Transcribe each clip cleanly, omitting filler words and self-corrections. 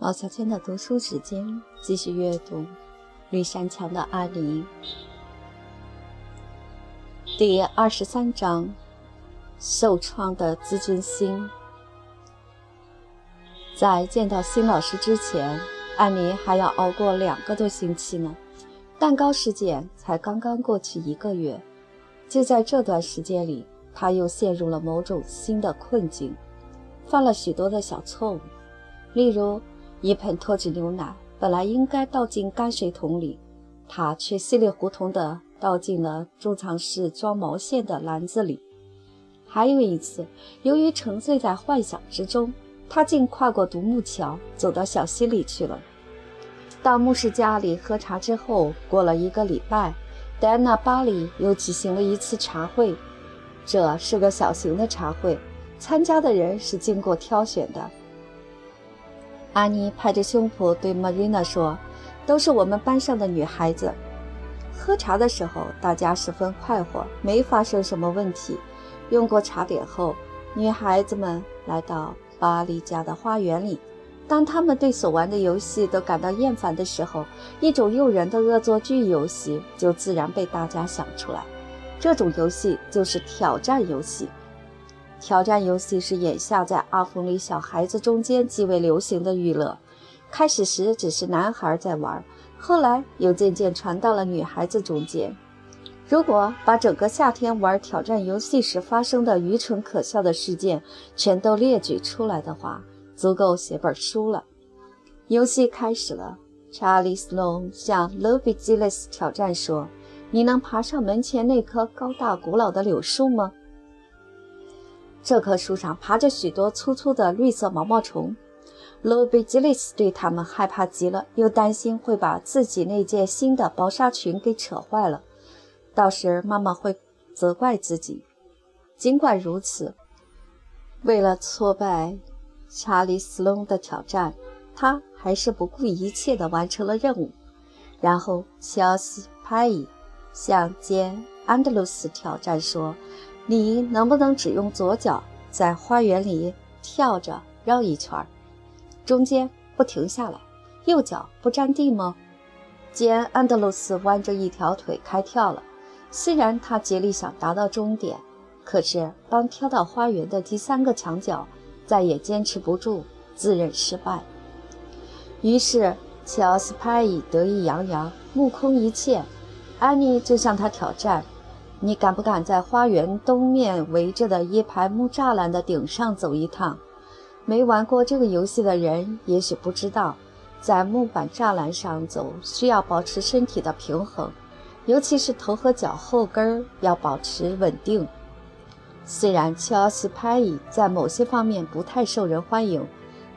毛小娟的读书时间，继续阅读绿山墙的阿离第23章，受创的自尊心。在见到新老师之前，安妮还要熬过2个多星期呢。蛋糕事件才刚刚过去1个月，就在这段时间里，她又陷入了某种新的困境，犯了许多的小错误，例如1盆脱脂牛奶本来应该倒进泔水桶里，她却稀里糊涂地倒进了储藏室装毛线的篮子里。还有一次，由于沉醉在幻想之中，他竟跨过独木桥走到小溪里去了。到牧师家里喝茶之后，过了1个礼拜，戴安娜·巴里又举行了一次茶会。这是个小型的茶会，参加的人是经过挑选的。安妮拍着胸脯对 Marina 说，都是我们班上的女孩子。喝茶的时候大家十分快活，没发生什么问题。用过茶点后，女孩子们来到巴黎家的花园里。当他们对所玩的游戏都感到厌烦的时候，一种诱人的恶作剧游戏就自然被大家想出来。这种游戏就是挑战游戏。挑战游戏是眼下在阿弗里小孩子中间极为流行的娱乐。开始时只是男孩在玩，后来又渐渐传到了女孩子中间。如果把整个夏天玩挑战游戏时发生的愚蠢可笑的事件全都列举出来的话，足够写本书了。游戏开始了，查理斯隆向勒比基勒斯挑战说，你能爬上门前那棵高大古老的柳树吗？这棵树上爬着许多粗粗的绿色毛毛虫。勒比基勒斯对他们害怕极了，又担心会把自己那件新的薄纱裙给扯坏了，到时妈妈会责怪自己。尽管如此，为了挫败查理斯隆的挑战，他还是不顾一切地完成了任务。然后Charles Pye向简安德鲁斯挑战说，你能不能只用左脚在花园里跳着绕一圈，中间不停下来，右脚不沾地吗？简安德鲁斯弯着一条腿开跳了。虽然他竭力想达到终点，可是当跳到花园的第3个墙角，再也坚持不住，自认失败。于是乔斯派已得意洋洋，目空一切。安妮就向他挑战，你敢不敢在花园东面围着的一排木栅栏的顶上走一趟？没玩过这个游戏的人也许不知道，在木板栅栏上走需要保持身体的平衡，尤其是头和脚后跟要保持稳定。虽然乔斯派在某些方面不太受人欢迎，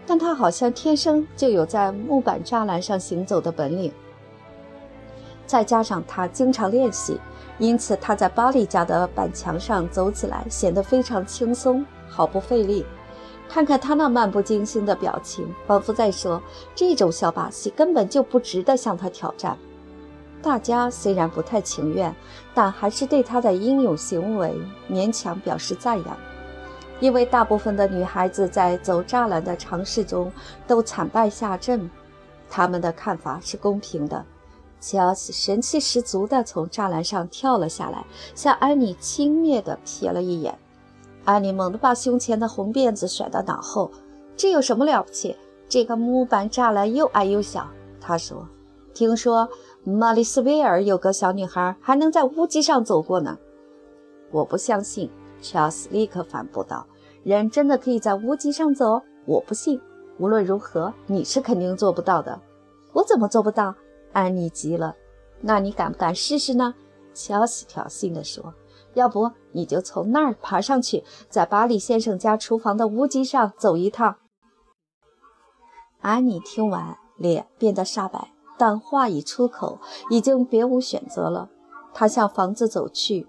但他好像天生就有在木板栅栏上行走的本领。再加上他经常练习，因此他在巴黎家的板墙上走起来显得非常轻松，毫不费力。看看他那漫不经心的表情，仿佛在说，这种小把戏根本就不值得向他挑战。大家虽然不太情愿，但还是对他的英勇行为勉强表示赞扬，因为大部分的女孩子在走栅栏的尝试中都惨败下阵，他们的看法是公平的。乔斯神气十足地从栅栏上跳了下来，向安妮轻蔑地瞥了一眼。安妮猛地把胸前的红辫子甩到脑后，这有什么了不起？这个木板栅栏又矮又小，她说，听说玛丽斯威尔有个小女孩还能在屋脊上走过呢。我不相信，查尔斯立刻反驳道，人真的可以在屋脊上走？我不信，无论如何你是肯定做不到的。我怎么做不到？安妮急了。那你敢不敢试试呢？查尔斯挑衅地说，要不你就从那儿爬上去，在巴里先生家厨房的屋脊上走一趟。安妮听完脸变得煞白，但话已出口，已经别无选择了。他向房子走去，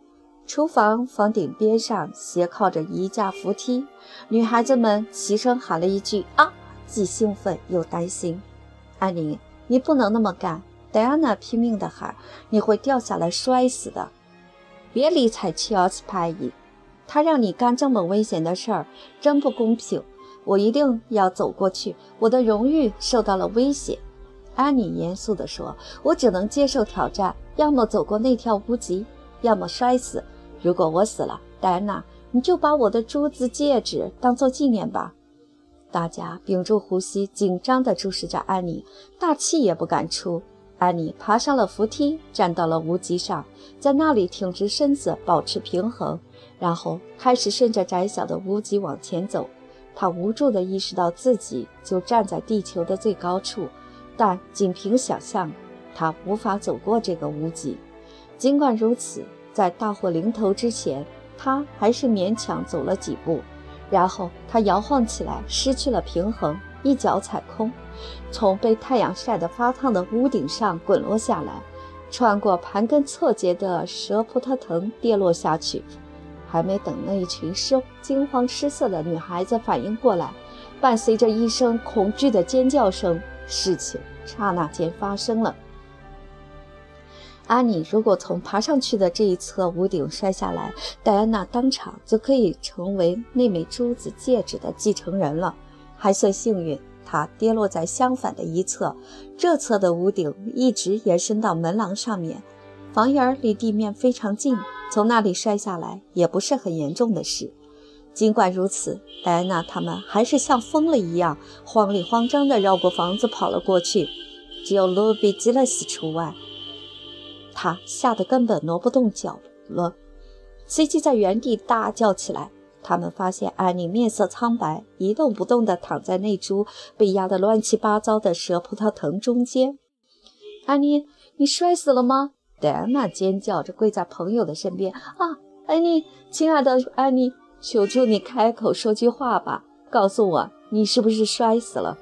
厨房房顶边上斜靠着一架扶梯，女孩子们齐声喊了一句啊，既兴奋又担心。安妮，你不能那么干，戴安娜拼命地喊，你会掉下来摔死的。别理睬乔斯派伊，他让你干这么危险的事儿，真不公平。我一定要走过去，我的荣誉受到了威胁。”安妮严肃地说：“我只能接受挑战，要么走过那条屋脊，要么摔死。如果我死了，戴安娜，你就把我的珠子戒指当做纪念吧。”大家屏住呼吸，紧张地注视着安妮，大气也不敢出。安妮爬上了扶梯，站到了屋脊上，在那里挺直身子，保持平衡，然后开始顺着窄小的屋脊往前走。她无助地意识到自己就站在地球的最高处，但仅凭想象，她无法走过这个屋脊。尽管如此，在大祸临头之前，她还是勉强走了几步，然后她摇晃起来，失去了平衡，一脚踩空，从被太阳晒得发烫的屋顶上滚落下来，穿过盘根错节的蛇葡萄藤跌落下去。还没等那一群惊慌失色的女孩子反应过来，伴随着一声恐惧的尖叫声，事情刹那间发生了。安妮如果从爬上去的这一侧屋顶摔下来，戴安娜当场就可以成为那枚珠子戒指的继承人了。还算幸运，她跌落在相反的一侧，这侧的屋顶一直延伸到门廊上面，房檐离地面非常近，从那里摔下来也不是很严重的事。尽管如此，戴安娜他们还是像疯了一样，慌里慌张地绕过房子跑了过去，只有卢比吉勒斯除外，他吓得根本挪不动脚了，随即在原地大叫起来。他们发现安妮面色苍白，一动不动地躺在那株被压得乱七八糟的蛇葡萄藤中间。“安妮，你摔死了吗？”戴安娜尖叫着跪在朋友的身边。“啊，安妮，亲爱的安妮，求求你开口说句话吧，告诉我你是不是摔死了。”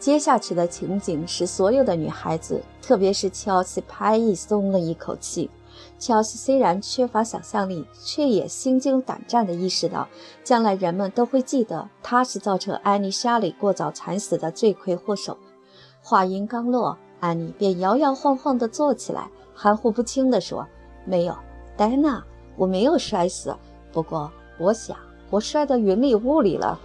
接下去的情景使所有的女孩子，特别是Charles Pye松了一口气。Charles虽然缺乏想象力，却也心惊胆战地意识到，将来人们都会记得他是造成安妮莎莉过早惨死的罪魁祸首。话音刚落，安妮便摇摇晃晃地坐起来，含糊不清地说：“没有，戴安娜，我没有摔死，不过我想我摔得云里雾里了。”“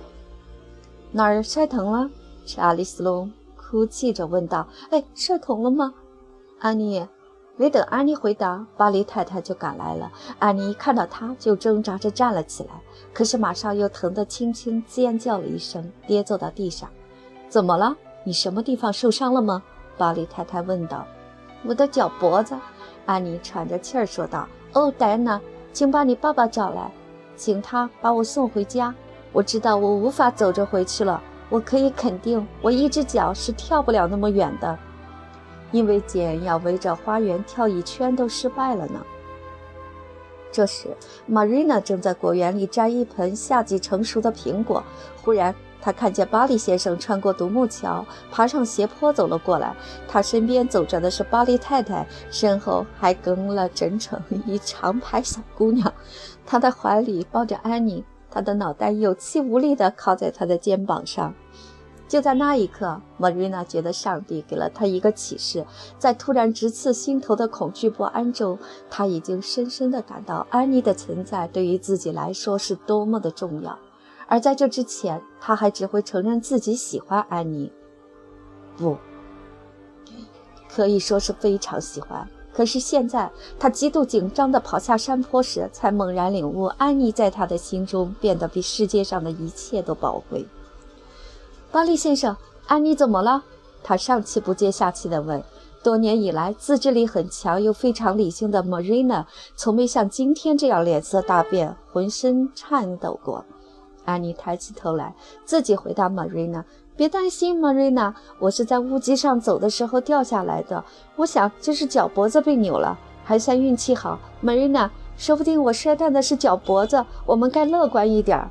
哪儿摔疼了？”查理斯隆哭泣着问道。“哎，摔疼了吗？”安妮没等安妮回答，巴黎太太就赶来了。安妮一看到她就挣扎着站了起来，可是马上又疼得轻轻尖叫了一声，跌坐到地上。“怎么了？你什么地方受伤了吗？”巴黎太太问道。“我的脚脖子。”安妮喘着气儿说道。“哦，戴安娜，请把你爸爸找来，请他把我送回家。我知道我无法走着回去了，我可以肯定我一只脚是跳不了那么远的，因为简要围着花园跳一圈都失败了呢。”这时 Marina 正在果园里摘一盆夏季成熟的苹果，忽然他看见巴黎先生穿过独木桥，爬上斜坡走了过来。他身边走着的是巴黎太太，身后还跟了整一长排小姑娘。他的怀里抱着安妮，他的脑袋有气无力地靠在他的肩膀上。就在那一刻，玛瑞娜觉得上帝给了他一个启示，在突然直刺心头的恐惧不安中，他已经深深地感到安妮的存在对于自己来说是多么的重要。而在这之前，他还只会承认自己喜欢安妮，不，可以说是非常喜欢。可是现在，他极度紧张地跑下山坡时，才猛然领悟，安妮在他的心中变得比世界上的一切都宝贵。“巴利先生，安妮怎么了？”他上气不接下气地问。多年以来，自制力很强又非常理性的 Marina 从没像今天这样脸色大变，浑身颤抖过。安妮抬起头来，自己回答 Marina：“ 别担心 ，Marina， 我是在屋脊上走的时候掉下来的。我想就是脚脖子被扭了，还算运气好。Marina， 说不定我摔断的是脚脖子，我们该乐观一点。”“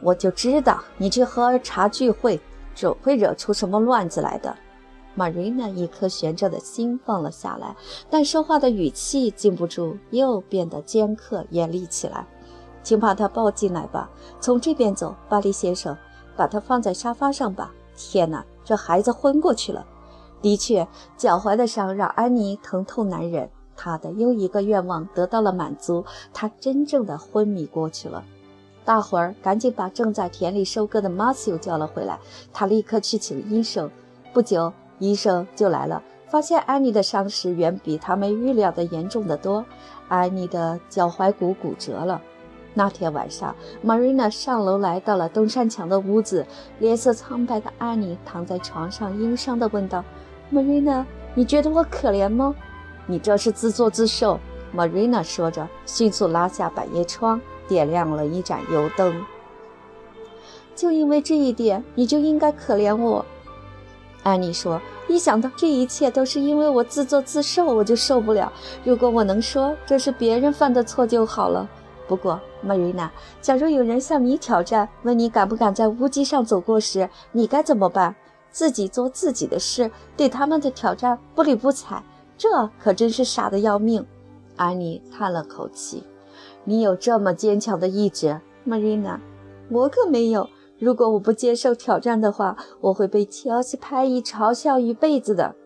我就知道你去喝茶聚会，总会惹出什么乱子来的。” Marina 一颗悬着的心放了下来，但说话的语气禁不住又变得尖刻严厉起来。“请把他抱进来吧，从这边走，巴黎先生，把他放在沙发上吧。天哪，这孩子昏过去了。”的确，脚踝的伤让安妮疼痛难忍，她的又一个愿望得到了满足，她真正的昏迷过去了。大伙儿赶紧把正在田里收割的 Matthew 叫了回来，他立刻去请医生。不久，医生就来了，发现安妮的伤势远比他们预料的严重得多。安妮的脚踝骨骨折了。那天晚上 ，Marina 上楼来到了东山墙的屋子，脸色苍白的安妮躺在床上，忧伤地问道 ：“Marina， 你觉得我可怜吗？你这是自作自受。” Marina 说着，迅速拉下百叶窗，点亮了一盏油灯。就因为这一点，你就应该可怜我。安妮说：“一想到这一切都是因为我自作自受，我就受不了。如果我能说这是别人犯的错就好了。不过 ，Marina， 假如有人向你挑战，问你敢不敢在屋脊上走过时，你该怎么办？自己做自己的事，对他们的挑战不理不睬，这可真是傻得要命。”安妮叹了口气：“你有这么坚强的意志 ，Marina， 我可没有。如果我不接受挑战的话，我会被Charles Pye嘲笑一辈子的，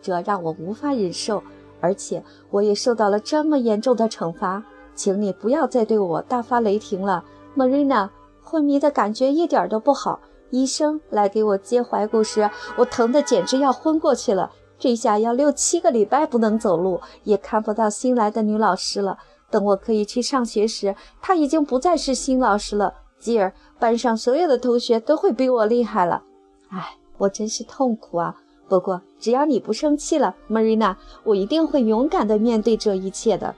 这让我无法忍受。而且我也受到了这么严重的惩罚，请你不要再对我大发雷霆了 ，Marina。昏迷的感觉一点都不好。医生来给我接踝骨时，我疼得简直要昏过去了。这下要6、7个礼拜不能走路，也看不到新来的女老师了。等我可以去上学时，她已经不再是新老师了。继而，班上所有的同学都会比我厉害了。哎，我真是痛苦啊！不过，只要你不生气了 ，Marina， 我一定会勇敢地面对这一切的。”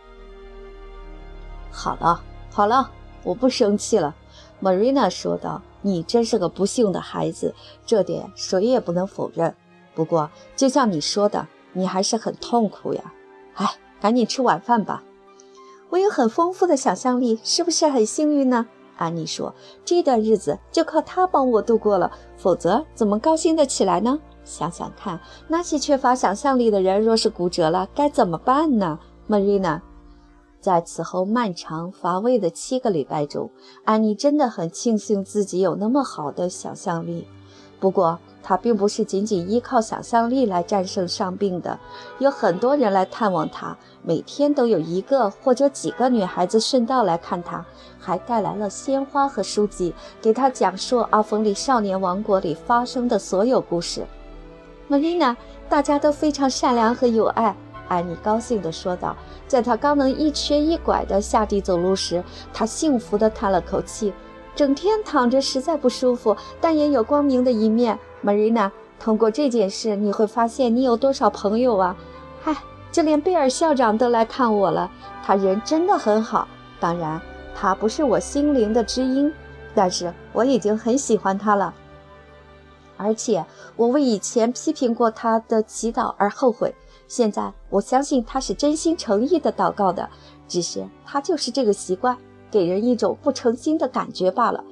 好了，好了，我不生气了 ，Marina 说道。“你真是个不幸的孩子，这点谁也不能否认。不过，就像你说的，你还是很痛苦呀。哎，赶紧吃晚饭吧。”“我有很丰富的想象力，是不是很幸运呢？”安妮说，“这段日子就靠她帮我度过了，否则怎么高兴得起来呢？想想看，那些缺乏想象力的人若是骨折了，该怎么办呢 ，Marina？” 在此后漫长乏味的7个礼拜中，安妮真的很庆幸自己有那么好的想象力。不过，她并不是仅仅依靠想象力来战胜伤病的，有很多人来探望她，每天都有1个或者几个女孩子顺道来看她，还带来了鲜花和书籍，给她讲述奥冯里少年王国里发生的所有故事。“Marina， 大家都非常善良和友爱。”安妮高兴地说道。在她刚能一瘸一拐地下地走路时，她幸福地叹了口气。“整天躺着实在不舒服，但也有光明的一面。Marina， 通过这件事，你会发现你有多少朋友啊！嗨，就连贝尔校长都来看我了，他人真的很好。当然，他不是我心灵的知音，但是我已经很喜欢他了。而且，我为以前批评过他的祈祷而后悔。现在，我相信他是真心诚意的祷告的，只是他就是这个习惯。”给人一种不诚心的感觉罢了。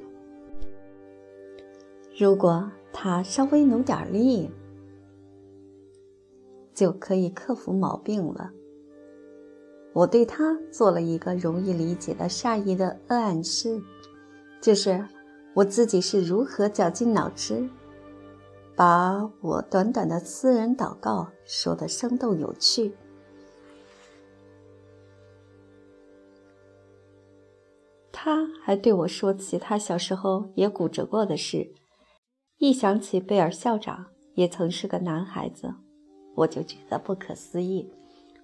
如果他稍微努点力，就可以克服毛病了。我对他做了一个容易理解的善意的暗示，就是我自己是如何绞尽脑汁，把我短短的私人祷告说得生动有趣。他还对我说起他小时候也骨折过的事，一想起贝尔校长也曾是个男孩子，我就觉得不可思议，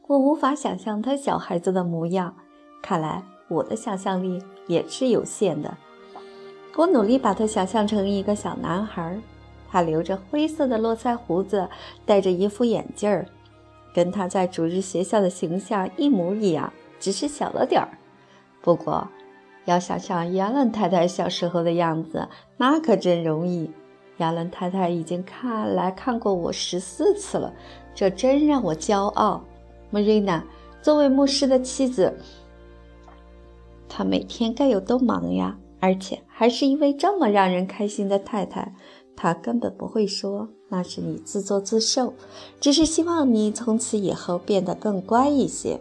我无法想象他小孩子的模样，看来我的想象力也是有限的。我努力把他想象成一个小男孩，他留着灰色的络腮胡子，戴着一副眼镜儿，跟他在主日学校的形象一模一样，只是小了点儿。不过要想象亚伦太太小时候的样子，那可真容易。亚伦太太已经看过我14次了，这真让我骄傲。Marina， 作为牧师的妻子，她每天该有多忙呀！而且还是一位这么让人开心的太太，她根本不会说那是你自作自受，只是希望你从此以后变得更乖一些。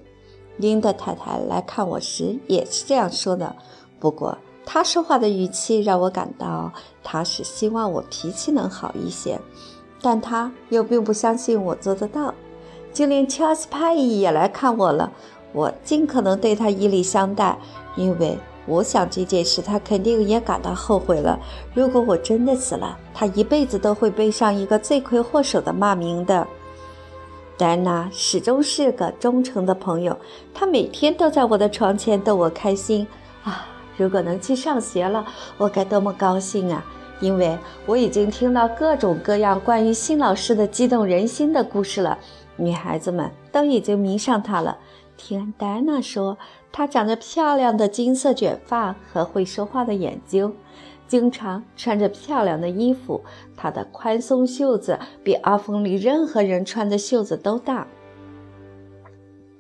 琳达太太来看我时也是这样说的，不过她说话的语气让我感到她是希望我脾气能好一些，但她又并不相信我做得到。就连 Charles Pye 也来看我了，我尽可能对她以礼相待，因为我想这件事他肯定也感到后悔了。如果我真的死了，他一辈子都会背上一个罪魁祸首的骂名的。丹娜始终是个忠诚的朋友，她每天都在我的床前逗我开心啊！如果能去上学了，我该多么高兴啊！因为我已经听到各种各样关于新老师的激动人心的故事了，女孩子们都已经迷上他了。听丹娜说，她长着漂亮的金色卷发和会说话的眼睛，经常穿着漂亮的衣服，她的宽松袖子比阿峰里任何人穿的袖子都大。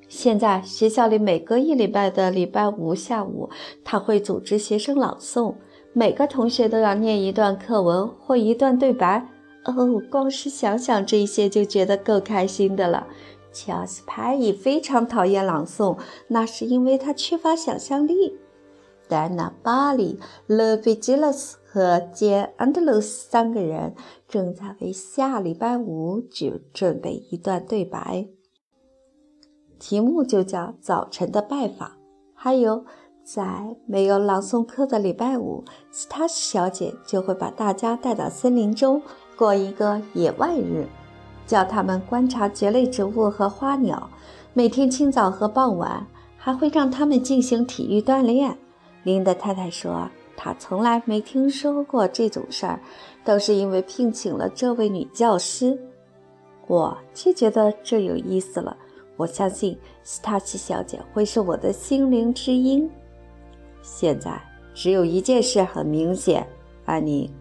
现在学校里每隔一礼拜的礼拜五下午，她会组织学生朗诵，每个同学都要念一段课文或一段对白。哦，光是想想这些就觉得够开心的了。Charles Pye 非常讨厌朗诵，那是因为他缺乏想象力。丹娜、巴里、勒菲吉勒斯和杰安德鲁斯三个人正在为下礼拜五准备一段对白，题目就叫早晨的拜访。还有，在没有朗诵课的礼拜五，斯塔什小姐就会把大家带到森林中过一个野外日，叫他们观察蕨类植物和花鸟。每天清早和傍晚还会让他们进行体育锻炼。林的太太说，她从来没听说过这种事儿，都是因为聘请了这位女教师。我却觉得这有意思了。我相信斯塔奇小姐会是我的心灵之音。现在只有一件事很明显，安妮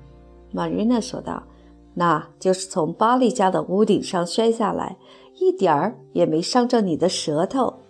，Marina 说道，那就是从巴利家的屋顶上摔下来，一点儿也没伤着你的舌头。